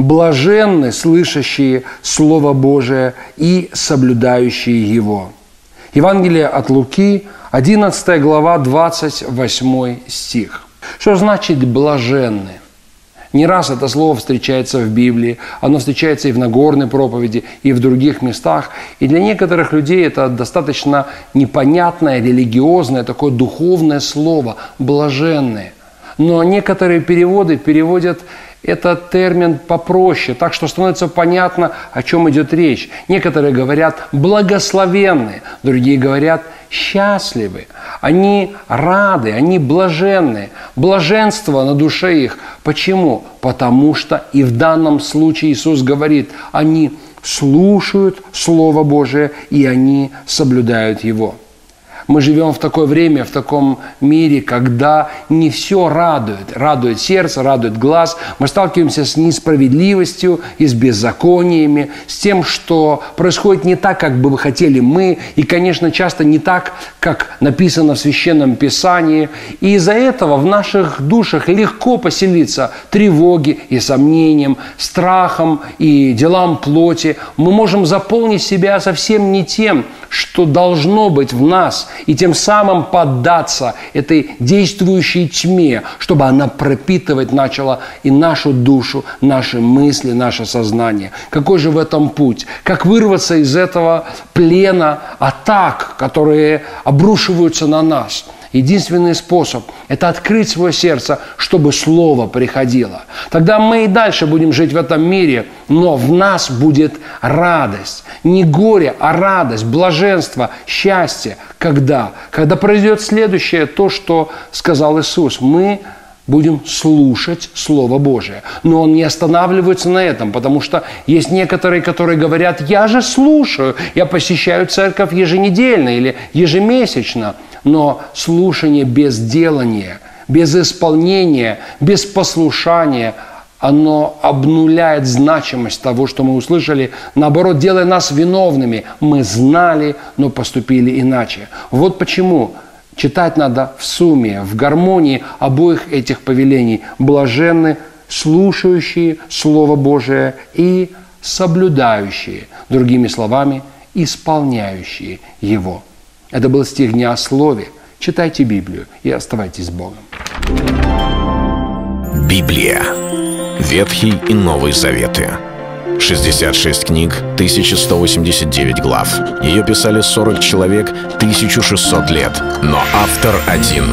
«Блаженны слышащие Слово Божие и соблюдающие Его». Евангелие от Луки, 11 глава, 28 стих. Что значит «блаженны»? Не раз это слово встречается в Библии, оно встречается и в Нагорной проповеди, и в других местах. И для некоторых людей это достаточно непонятное, религиозное, такое духовное слово «блаженны». Но некоторые переводы переводят этот термин попроще, так что становится понятно, о чем идет речь. Некоторые говорят «благословенны», другие говорят «счастливы». Они рады, они блаженны. Блаженство на душе их. Почему? Потому что и в данном случае Иисус говорит: они слушают Слово Божие и они соблюдают его. Мы живем в такое время, в таком мире, когда не все радует. Радует сердце, радует глаз. Мы сталкиваемся с несправедливостью и с беззакониями, с тем, что происходит не так, как бы хотели мы, и, конечно, часто не так, как написано в Священном Писании. И из-за этого в наших душах легко поселиться тревоги и сомнением, страхом и делам плоти. Мы можем заполнить себя совсем не тем, что должно быть в нас, и тем самым поддаться этой действующей тьме, чтобы она пропитывать начала и нашу душу, наши мысли, наше сознание. Какой же в этом путь? Как вырваться из этого плена атак, которые обрушиваются на нас? Единственный способ – это открыть свое сердце, чтобы Слово приходило. Тогда мы и дальше будем жить в этом мире, но в нас будет радость. Не горе, а радость, блаженство, счастье. Когда? Когда произойдет следующее, то, что сказал Иисус. Мы будем слушать Слово Божие. Но он не останавливается на этом, потому что есть некоторые, которые говорят: «Я же слушаю, я посещаю церковь еженедельно или ежемесячно». Но слушание без делания, без исполнения, без послушания, оно обнуляет значимость того, что мы услышали, наоборот, делая нас виновными. Мы знали, но поступили иначе. Вот почему читать надо в сумме, в гармонии обоих этих повелений. Блаженны слушающие Слово Божие и соблюдающие, другими словами, исполняющие его. Это был стих дня о Слове. Читайте Библию и оставайтесь с Богом. Библия. Ветхий и Новый Заветы. 66 книг, 1189 глав. Ее писали 40 человек, 1600 лет. Но автор один —